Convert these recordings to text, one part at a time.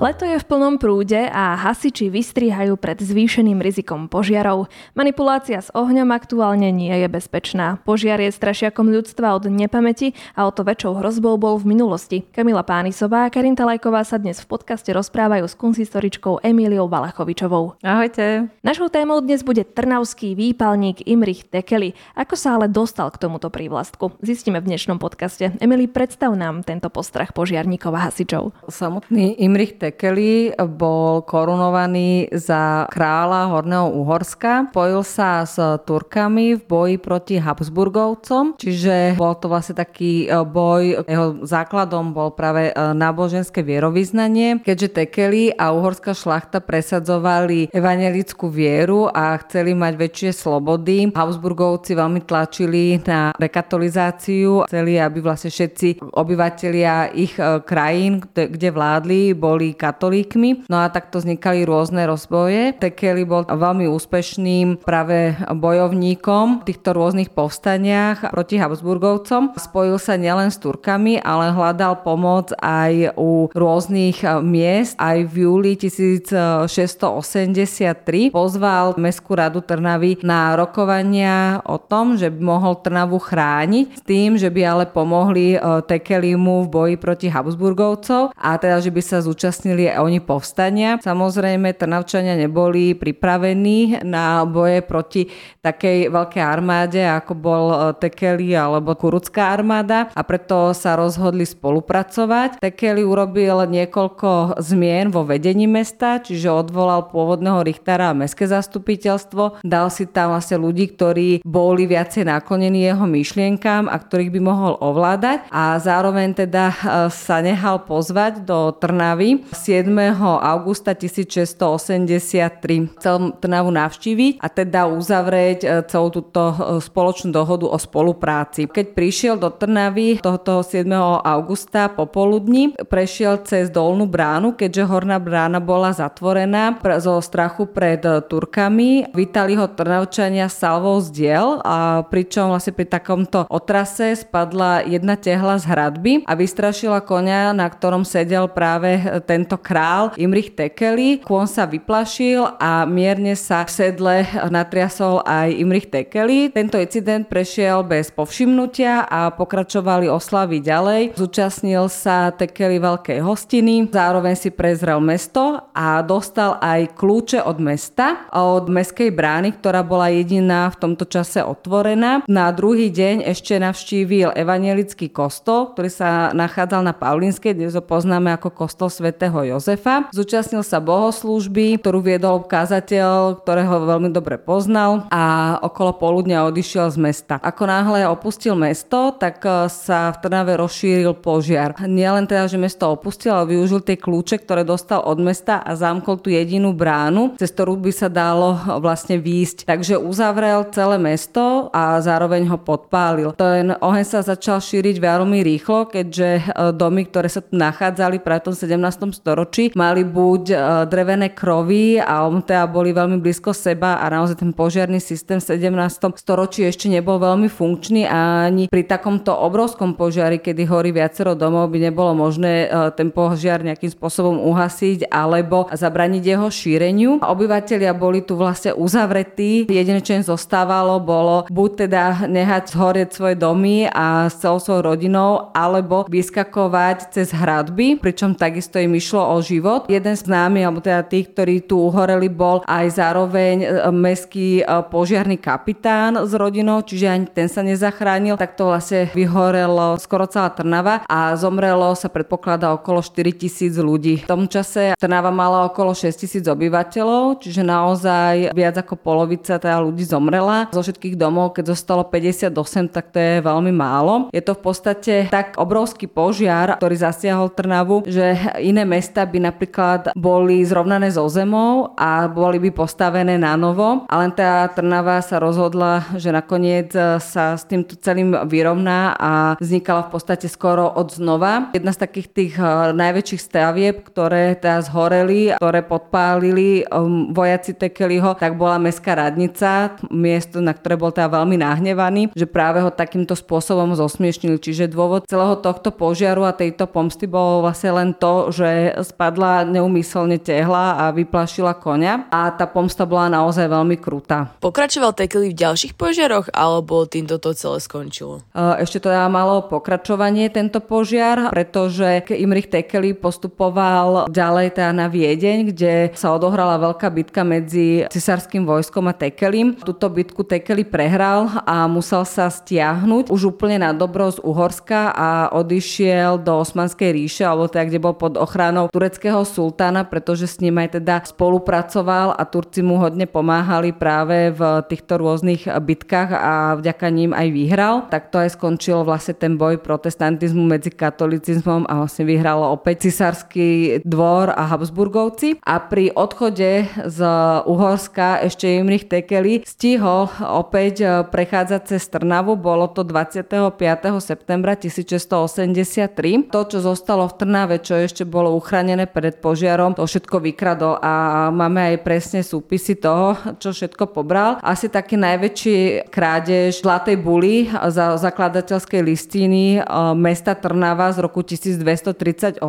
Leto je v plnom prúde a hasiči vystrihajú pred zvýšeným rizikom požiarov. Manipulácia s ohňom aktuálne nie je bezpečná. Požiar je strašiakom ľudstva od nepamäti a o to väčšou hrozbou bol v minulosti. Kamila Pánisová a Karinta Lajková sa dnes v podcaste rozprávajú s kunsthistoričkou Emíliou Valachovičovou. Ahojte. Našou témou dnes bude trnavský výpalník Imrich Tekeli. Ako sa ale dostal k tomuto prívlastku? Zistíme v dnešnom podcaste. Emily, predstav nám tento postrach požiarníkov a hasičov. Samotný Imrich Tekeli bol korunovaný za kráľa Horného Uhorska. Spojil sa s Turkami v boji proti Habsburgovcom, čiže bol to vlastne taký boj. Jeho základom bol práve náboženské vierovyznanie. Keďže Tekeli a uhorská šlachta presadzovali evanjelickú vieru a chceli mať väčšie slobody, Habsburgovci veľmi tlačili na rekatolizáciu, chceli, aby vlastne všetci obyvatelia ich krajín, kde vládli, boli katolíkmi. No a takto vznikali rôzne rozboje. Tekeli bol veľmi úspešným práve bojovníkom v týchto rôznych povstaniach proti Habsburgovcom. Spojil sa nielen s Turkami, ale hľadal pomoc aj u rôznych miest. Aj v júli 1683 pozval Mestskú radu Trnavy na rokovania o tom, že by mohol Trnavu chrániť s tým, že by ale pomohli Tekelimu v boji proti Habsburgovcov a teda, že by sa zúčastnili aj oni povstania. Samozrejme, Trnavčania neboli pripravení na boje proti takej veľkej armáde, ako bol Tekeli alebo Kurucká armáda, a preto sa rozhodli spolupracovať. Tekeli urobil niekoľko zmien vo vedení mesta, čiže odvolal pôvodného richtára a mestské zastupiteľstvo. Dal si tam vlastne ľudí, ktorí boli viacej naklonení jeho myšlienkám a ktorých by mohol ovládať, a zároveň teda sa nechal pozvať do Trnavy 7. augusta 1683. Chcel Trnavu navštíviť a teda uzavrieť celú túto spoločnú dohodu o spolupráci. Keď prišiel do Trnavy tohto 7. augusta popoludní, prešiel cez Dolnú bránu, keďže Horná brána bola zatvorená zo strachu pred Turkami. Vítali ho Trnavčania salvou z diel, a pričom vlastne pri takomto otrase spadla jedna tehla z hradby a vystrašila koňa, na ktorom sedel práve tento kráľ Imrich Tekeli. Kôň sa vyplašil a mierne sa v sedle natriasol aj Imrich Tekeli. Tento incident prešiel bez povšimnutia a pokračovali oslavy ďalej. Zúčastnil sa Tekeli veľkej hostiny, zároveň si prezrel mesto a dostal aj kľúče od mesta, od mestskej brány, ktorá bola jediná v tomto čase otvorená. Na druhý deň ešte navštívil evanjelický kostol, ktorý sa nachádzal na Pavlínskej, kde ho poznáme ako kostol svätého Jozefa. Zúčastnil sa bohoslúžby, ktorú viedol kazateľ, ktorého veľmi dobre poznal, a okolo poludnia odišiel z mesta. Ako náhle opustil mesto, tak sa v Trnave rozšíril požiar. Nielen teda, že mesto opustil, ale využil tie kľúče, ktoré dostal od mesta, a zamkol tú jedinú bránu, cez ktorú by sa dalo vlastne výjsť. Takže uzavrel celé mesto a zároveň ho podpálil. Ten oheň sa začal šíriť veľmi rýchlo, keďže domy, ktoré sa tu nachádzali práve v tom 17. storočí, mali buď drevené krovy, alebo teda boli veľmi blízko seba, a naozaj ten požiarny systém v 17. storočí ešte nebol veľmi funkčný, a ani pri takomto obrovskom požiari, kedy horí viacero domov, by nebolo možné ten požiar nejakým spôsobom uhasiť alebo zabraniť jeho šíreniu. Obyvatelia boli tu vlastne uzavretí. Jediné, čo im zostávalo, bolo buď teda nehať zhorieť svoje domy a s celou svojou rodinou, alebo vyskakovať cez hradby, pričom takisto im išlo o život. Jeden z známy, alebo teda tých, ktorí tu uhoreli, bol aj zároveň mestský požiarny kapitán s rodinou, čiže ani ten sa nezachránil. Takto vlastne vyhorelo skoro celá Trnava a zomrelo sa predpokladá okolo 4 000 ľudí. V tom čase Trnava mala okolo 6 000 obyvateľov, čiže naozaj viac ako polovica teda ľudí zomrela. Zo všetkých domov, keď zostalo 58, tak to je veľmi málo. Je to v podstate tak obrovský požiar, ktorý zasiahol Trnavu, že iné mesta by napríklad boli zrovnané so zemou a boli by postavené na novo. A len tá Trnava sa rozhodla, že nakoniec sa s týmto celým vyrovná a vznikala v podstate skoro od znova. Jedna z takých tých najväčších stavieb, ktoré teda zhoreli, ktoré podpálili vojaci Tekeliho, tak bola mestská radnica, miesto, na ktoré bol teda veľmi nahnevaný, že práve ho takýmto spôsobom zosmiešnili. Čiže dôvod celého tohto požiaru a tejto pomsty bolo vlastne len to, že spadla neumyselne tehla a vyplašila koňa a tá pomsta bola naozaj veľmi krutá. Pokračoval Tekeli v ďalších požiaroch alebo týmto to celé skončilo? Ešte to malo pokračovanie tento požiar, pretože Imrich Tekeli postupoval ďalej teda na Viedeň, kde sa odohrala veľká bitka medzi cisárskym vojskom a Tekelim. Túto bitku Tekeli prehral a musel sa stiahnuť už úplne na dobro z Uhorska a odišiel do Osmanskej ríše, alebo teda, kde bol pod ochranou tureckého sultána, pretože s ním aj teda spolupracoval a Turci mu hodne pomáhali práve v týchto rôznych bitkách a vďaka ním aj vyhral. Tak to aj skončil vlastne ten boj protestantizmu medzi katolicizmom a vlastne vyhral opäť cisársky dvor a Habsburgovci. A pri odchode z Uhorska ešte Imrich Tekeli stihol opäť prechádzať cez Trnavu. Bolo to 25. septembra 1683. To, čo zostalo v Trnave, čo ešte bolo uchránené pred požiarom, to všetko vykradol a máme aj presne súpisy toho, čo všetko pobral. Asi taký najväčší krádež zlatej buly za zakladateľskej listiny mesta Trnava z roku 1238.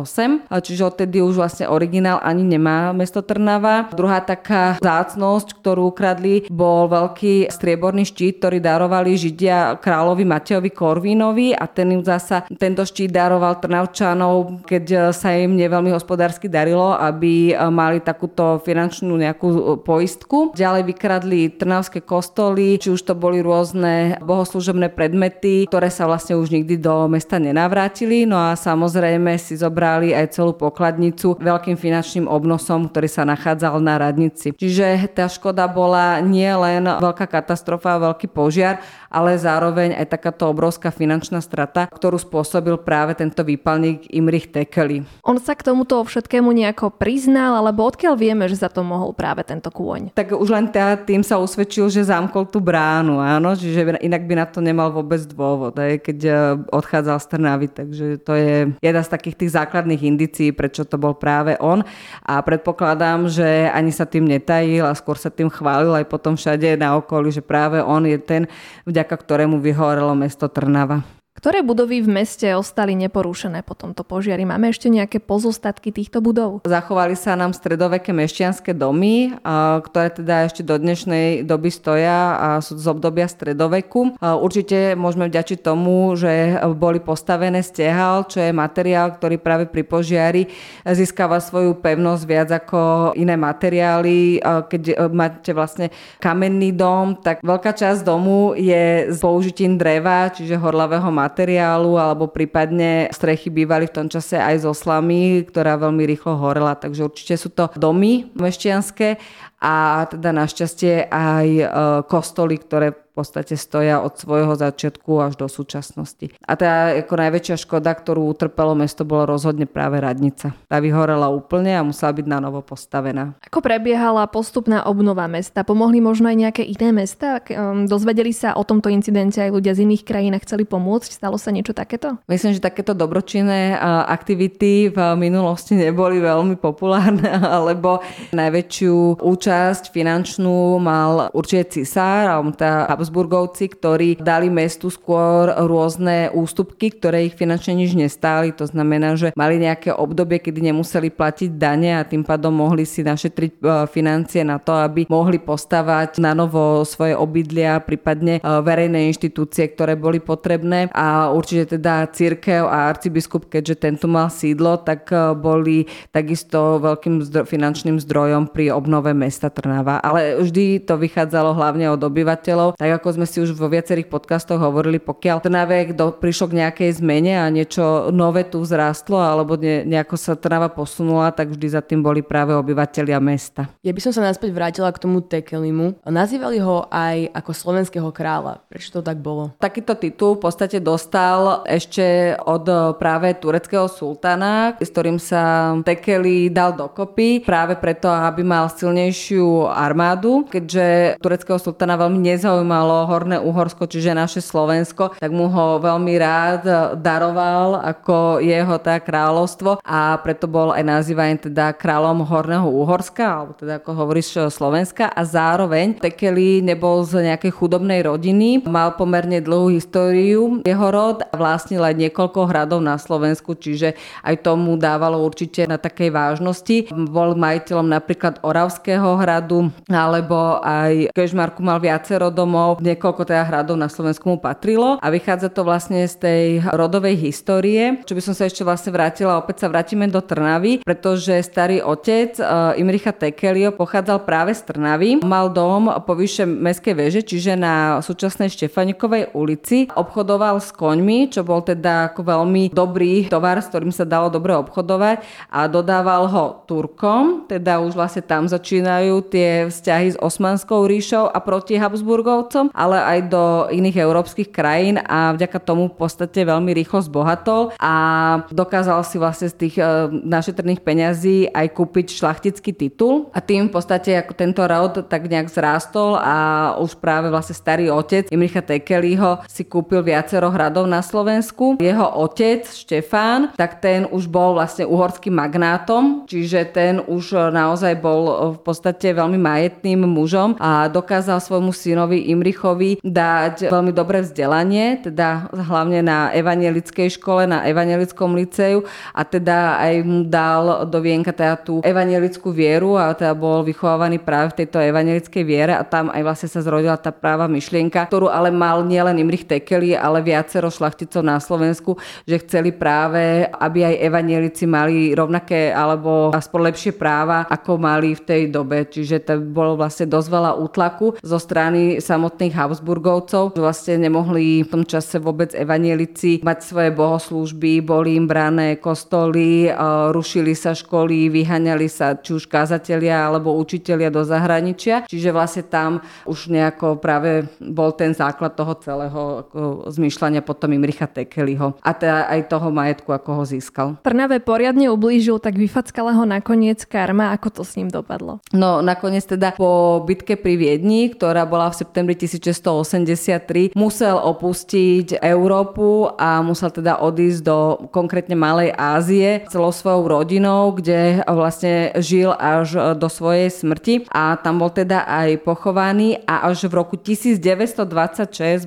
Čiže odtedy už vlastne originál ani nemá mesto Trnava. Druhá taká zácnosť, ktorú ukradli, bol veľký strieborný štít, ktorý darovali Židia kráľovi Matejovi Korvínovi a ten im zasa tento štít daroval Trnavčanov, keď sa im neveľmi hospodársky darilo, aby mali takúto finančnú nejakú poistku. Ďalej vykradli trnavské kostoly, či už to boli rôzne bohoslúžobné predmety, ktoré sa vlastne už nikdy do mesta nenavrátili. No a samozrejme si zobrali aj celú pokladnicu veľkým finančným obnosom, ktorý sa nachádzal na radnici. Čiže tá škoda bola nie len veľká katastrofa, veľký požiar, ale zároveň aj takáto obrovská finančná strata, ktorú spôsobil práve tento výpalník Imrich Tekeli. On sa k tomuto všetkému nejako priznal, alebo odkiaľ vieme, že za to mohol práve tento kôň? Tak už len tým sa usvedčil, že zamkol tú bránu, áno, že inak by na to nemal vôbec dôvod, aj keď odchádzal z Trnavy, takže to je jedna z takých tých základných indicií, prečo to bol práve on a predpokladám, že ani sa tým netajil a skôr sa tým chválil aj potom všade na okolí, že práve on je ten, vďaka ktorému vyhorelo mesto Trnava. Ktoré budovy v meste ostali neporušené po tomto požiari? Máme ešte nejaké pozostatky týchto budov? Zachovali sa nám stredoveké mešťanské domy, ktoré teda ešte do dnešnej doby stoja a sú z obdobia stredoveku. Určite môžeme vďačiť tomu, že boli postavené z tehál, čo je materiál, ktorý práve pri požiari získava svoju pevnosť viac ako iné materiály. Keď máte vlastne kamenný dom, tak veľká časť domu je s použitím dreva, čiže horľavého materiálu alebo prípadne strechy bývali v tom čase aj zo slamy, ktorá veľmi rýchlo horela, takže určite sú to domy mešťanské a teda našťastie aj kostoly, ktoré v podstate stoja od svojho začiatku až do súčasnosti. A teda ako najväčšia škoda, ktorú utrpelo mesto, bola rozhodne práve radnica. Tá vyhorela úplne a musela byť na novo postavená. Ako prebiehala postupná obnova mesta? Pomohli možno aj nejaké iné mesta? Dozvedeli sa o tomto incidente aj ľudia z iných krajín a chceli pomôcť? Stalo sa niečo takéto? Myslím, že takéto dobročinné aktivity v minulosti neboli veľmi populárne, lebo najväčšiu účasť finančnú mal určite cisár, Habsburgovci, ktorí dali mestu skôr rôzne ústupky, ktoré ich finančne nič nestáli. To znamená, že mali nejaké obdobie, kedy nemuseli platiť dane a tým pádom mohli si našetriť financie na to, aby mohli postavať na novo svoje obydlia, prípadne verejné inštitúcie, ktoré boli potrebné. A určite teda cirkev a arcibiskup, keďže tento mal sídlo, tak boli takisto veľkým finančným zdrojom pri obnove mesta Trnava. Ale vždy to vychádzalo hlavne od obyvateľov. Tak tak ako sme si už vo viacerých podcastoch hovorili, pokiaľ Trnavek prišlo k nejakej zmene a niečo nové tu vzrástlo alebo nejako sa Trnava posunula, tak vždy za tým boli práve obyvatelia mesta. Ja by som sa naspäť vrátila k tomu Tekelimu. Nazývali ho aj ako slovenského kráľa. Prečo to tak bolo? Takýto titul v podstate dostal ešte od práve tureckého sultána, s ktorým sa Tekeli dal dokopy práve preto, aby mal silnejšiu armádu, keďže tureckého sultána veľmi nezaujímalo Horné Uhorsko, čiže naše Slovensko, tak mu ho veľmi rád daroval ako jeho tá kráľovstvo a preto bol aj nazývaný teda kráľom Horného Uhorska, alebo teda ako hovoríš Slovenska, a zároveň Tekeli nebol z nejakej chudobnej rodiny, mal pomerne dlhú históriu jeho rod a vlastnil aj niekoľko hradov na Slovensku, čiže aj tomu dávalo určite na takej vážnosti. Bol majiteľom napríklad Oravského hradu, alebo aj Kežmarku mal viacero domov, niekoľko teda hradov na Slovensku mu patrilo a vychádza to vlastne z tej rodovej histórie. Čo by som sa ešte vlastne vrátila, opäť sa vrátime do Trnavy, pretože starý otec Imricha Tekeliho pochádzal práve z Trnavy. Mal dom povyššie mestskej veže, čiže na súčasnej Štefanikovej ulici. Obchodoval s koňmi, čo bol teda ako veľmi dobrý tovar, s ktorým sa dalo dobre obchodovať, a dodával ho Turkom, teda už vlastne tam začínajú tie vzťahy s Osmanskou ríšou a proti Habsburgovcom, ale aj do iných európskych krajín, a vďaka tomu v podstate veľmi rýchlo zbohatol a dokázal si vlastne z tých našetrných peňazí aj kúpiť šlachtický titul, a tým v podstate ako tento rod tak nejak zrástol a už práve vlastne starý otec Imricha Tekeliho si kúpil viacero hradov na Slovensku. Jeho otec Štefán, tak ten už bol vlastne uhorským magnátom, čiže ten už naozaj bol v podstate veľmi majetným mužom a dokázal svojmu synovi Imrichovi dať veľmi dobré vzdelanie, teda hlavne na evangelickej škole, na evangelickom liceu, a teda aj mu dal do vienka teda tú evangelickú vieru a teda bol vychovávaný práve v tejto evangelickej viere, a tam aj vlastne sa zrodila tá práva myšlienka, ktorú ale mal nielen Imrich Tekeli, ale viacero šlachticov na Slovensku, že chceli práve, aby aj evangelici mali rovnaké alebo aspoň lepšie práva, ako mali v tej dobe. Čiže to bolo vlastne dosť veľa útlaku zo strany samotných Habsburgovcov, že vlastne nemohli v tom čase vôbec evanjelici mať svoje bohoslúžby, boli im brané kostoly, rušili sa školy, vyhaňali sa či už kázatelia alebo učitelia do zahraničia. Čiže vlastne tam už nejako práve bol ten základ toho celého zmýšľania potom Imricha Tekeliho a teda aj toho majetku, ako ho získal. Trnave poriadne ublížil, tak vyfackala ho nakoniec karma. Ako to s ním dopadlo? No nakoniec teda po bitke pri Viedni, ktorá bola v septembri 1683, musel opustiť Európu a musel teda odísť do konkrétne Malej Ázie celou svojou rodinou, kde vlastne žil až do svojej smrti, a tam bol teda aj pochovaný, a až v roku 1926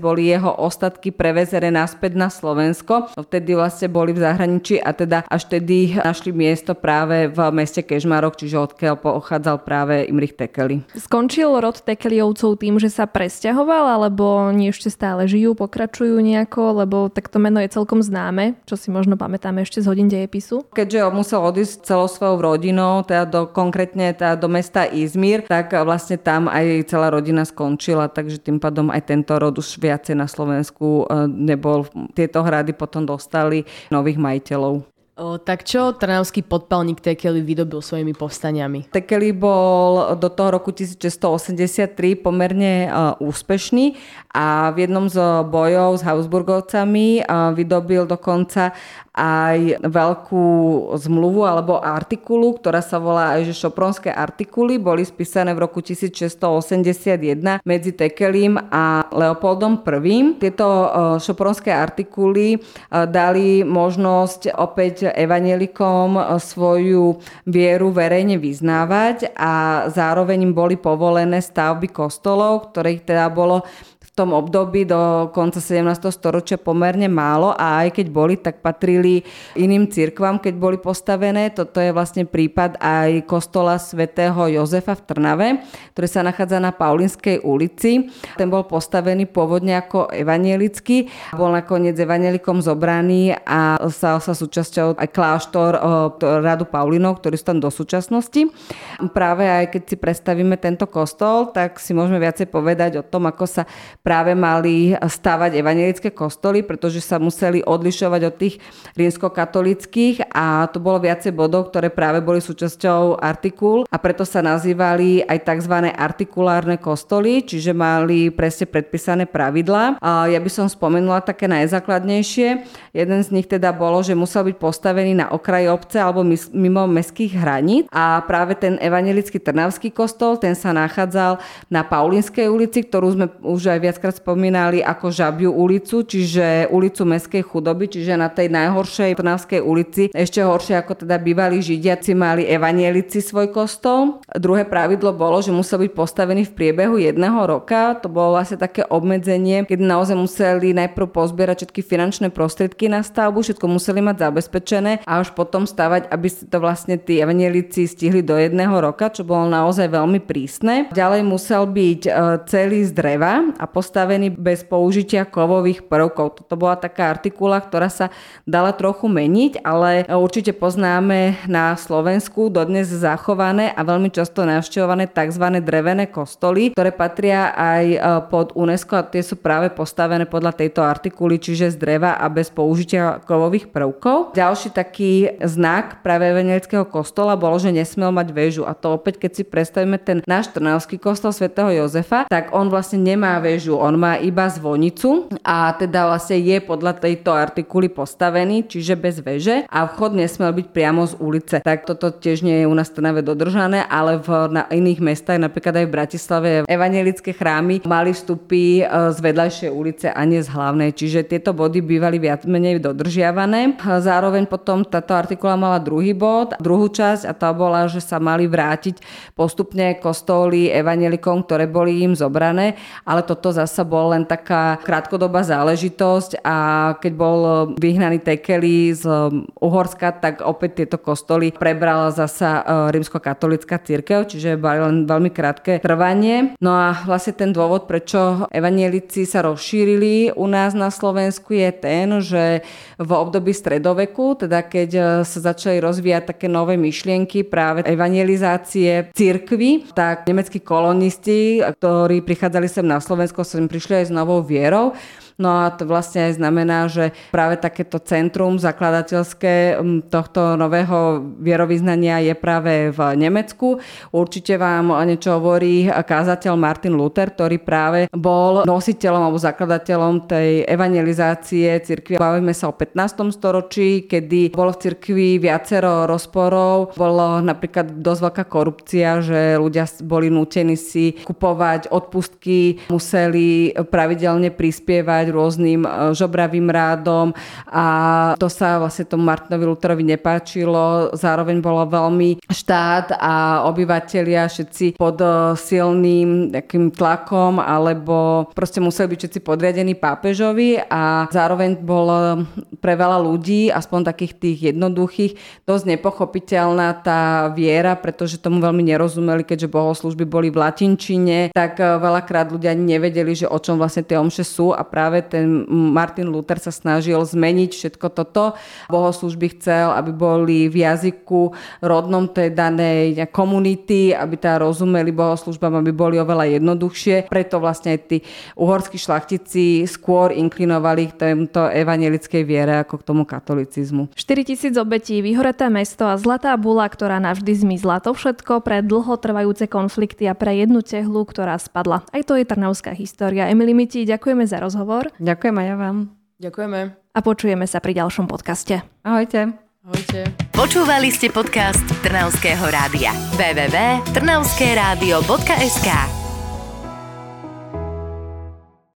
boli jeho ostatky prevezené naspäť na Slovensko. Vtedy vlastne boli v zahraničí a teda až vtedy našli miesto práve v meste Kežmarok, čiže odkiaľ pochádzal práve Imrich Tekeli. Skončil rod Tekeliovcov tým, že sa presťahoval, alebo nie, ešte stále žijú, pokračujú nejako, lebo takto meno je celkom známe, čo si možno pamätáme ešte z hodín dejepisu. Keďže musel odísť celou svojou rodinou, teda do mesta Izmir, tak vlastne tam aj celá rodina skončila, takže tým pádom aj tento rod už viacej na Slovensku nebol. Tieto hrady potom dostali nových majiteľov. Tak čo trnavský podpalník Tekeli vydobil svojimi povstaniami? Tekeli bol do toho roku 1683 pomerne úspešný a v jednom z bojov s Habsburgovcami vydobil dokonca aj veľkú zmluvu alebo artikulu, ktorá sa volá aj že šopronské artikuly, boli spísané v roku 1681 medzi Tekelim a Leopoldom I. Tieto šopronské artikuly dali možnosť opäť evanjelikom svoju vieru verejne vyznávať a zároveň im boli povolené stavby kostolov, ktorých teda bolo v tom období do konca 17. storočia pomerne málo, a aj keď boli, tak patrili iným cirkvám, keď boli postavené. Toto je vlastne prípad aj kostola svätého Jozefa v Trnave, ktorý sa nachádza na Paulínskej ulici. Ten bol postavený pôvodne ako evanjelický, bol nakoniec evanjelikom zobraný a stal sa súčasťou aj kláštor radu Paulinov, ktorý sú tam do súčasnosti. Práve aj keď si predstavíme tento kostol, tak si môžeme viacej povedať o tom, ako sa práve mali stavať evanjelické kostoly, pretože sa museli odlišovať od tých rímskokatolických a to bolo viacej bodov, ktoré práve boli súčasťou artikul a preto sa nazývali aj tzv. Artikulárne kostoly, čiže mali presne predpísané pravidlá. Ja by som spomenula také najzákladnejšie. Jeden z nich teda bolo, že musel byť postavený na okraji obce alebo mimo mestských hraníc a práve ten evanjelický trnavský kostol, ten sa nachádzal na Paulínskej ulici, ktorú sme už aj viackrát spomínali ako Žabiu ulicu, čiže ulicu mestskej chudoby, čiže na tej najhoršej Trnavskej ulici. Ešte horšie ako teda bývali židiaci mali evanjelici svoj kostol. Druhé pravidlo bolo, že musel byť postavený v priebehu jedného roka. To bolo vlastne také obmedzenie, keď naozaj museli najprv pozbierať všetky finančné prostriedky na stavbu, všetko museli mať zabezpečené a už potom stavať, aby to vlastne tí evanjelici stihli do jedného roka, čo bolo naozaj veľmi prísne. Ďalej musel byť celý z dreva a postavený bez použitia kovových prvkov. Toto bola taká artikula, ktorá sa dala trochu meniť, ale určite poznáme na Slovensku dodnes zachované a veľmi často navštevované tzv. Drevené kostoly, ktoré patria aj pod UNESCO a tie sú práve postavené podľa tejto artikuly, čiže z dreva a bez použitia kovových prvkov. Ďalší taký znak práve evanjelického kostola bolo, že nesmel mať väžu a to opäť, keď si predstavíme ten náš trnavský kostol svätého Jozefa, tak on vlastne nemá väžu, on má iba zvonicu a teda vlastne je podľa tejto artikuly postavený, čiže bez väže a vchod nesmel byť priamo z ulice. Tak toto tiež nie je u nás v Trnave dodržané, ale na iných mestách, napríklad aj v Bratislave, evanjelické chrámy mali vstupy z vedľajšej ulice a nie z hlavnej, čiže tieto body bývali viac menej dodržiavané. Zároveň potom táto artikula mala druhý bod, druhú časť a tá bola, že sa mali vrátiť postupne kostoly evanjelikom, ktoré boli im zobrané, ale toto zasa bol len taká krátkodobá záležitosť a keď bol vyhnaný Tekeli z Uhorska, tak opäť tieto kostoly prebrala zasa rímskokatolická cirkev, čiže boli len veľmi krátke trvanie. No a vlastne ten dôvod, prečo evanjelici sa rozšírili u nás na Slovensku je ten, že v období stredoveku, teda keď sa začali rozvíjať také nové myšlienky práve evangelizácie cirkvi, tak nemeckí kolonisti, ktorí prichádzali sem na Slovensko, sem prišli aj s novou vierou. No a to vlastne aj znamená, že práve takéto centrum zakladateľské tohto nového vierovyznania je práve v Nemecku. Určite vám niečo hovorí kázateľ Martin Luther, ktorý práve bol nositeľom alebo zakladateľom tej evangelizácie cirkvi. Bavíme sa o 15. storočí, kedy bolo v cirkvi viacero rozporov. Bolo napríklad dosť veľká korupcia, že ľudia boli nútení si kupovať odpustky, museli pravidelne prispievať rôznym žobravým rádom a to sa vlastne tomu Martinovi Lutherovi nepáčilo. Zároveň bolo veľmi štát a obyvatelia všetci pod silným takým tlakom alebo proste museli byť všetci podriadení pápežovi a zároveň bol pre veľa ľudí, aspoň takých tých jednoduchých, dosť nepochopiteľná tá viera, pretože tomu veľmi nerozumeli, keďže bohoslúžby boli v latinčine, tak veľakrát ľudia nevedeli, že o čom vlastne tie omše sú a práve ten Martin Luther sa snažil zmeniť všetko toto. Bohoslúžby chcel, aby boli v jazyku rodnom tej danej komunity, aby tá rozumeli bohoslúžbám, aby boli oveľa jednoduchšie. Preto vlastne aj tí uhorskí šlachtici skôr inklinovali k tomto evanjelickej viere ako k tomu katolicizmu. 4000 obetí, vyhoreté mesto a zlatá bula, ktorá navždy zmizla. To všetko pre dlhotrvajúce konflikty a pre jednu tehlu, ktorá spadla. Aj to je trnavská história. Emily, my ti ďakujeme za rozhovor. Ďakujem aj ja vám. Ďakujeme. A počujeme sa pri ďalšom podcaste. Ahojte. Ahojte. Počúvali ste podcast Trnavského rádia. www.trnavskeradio.sk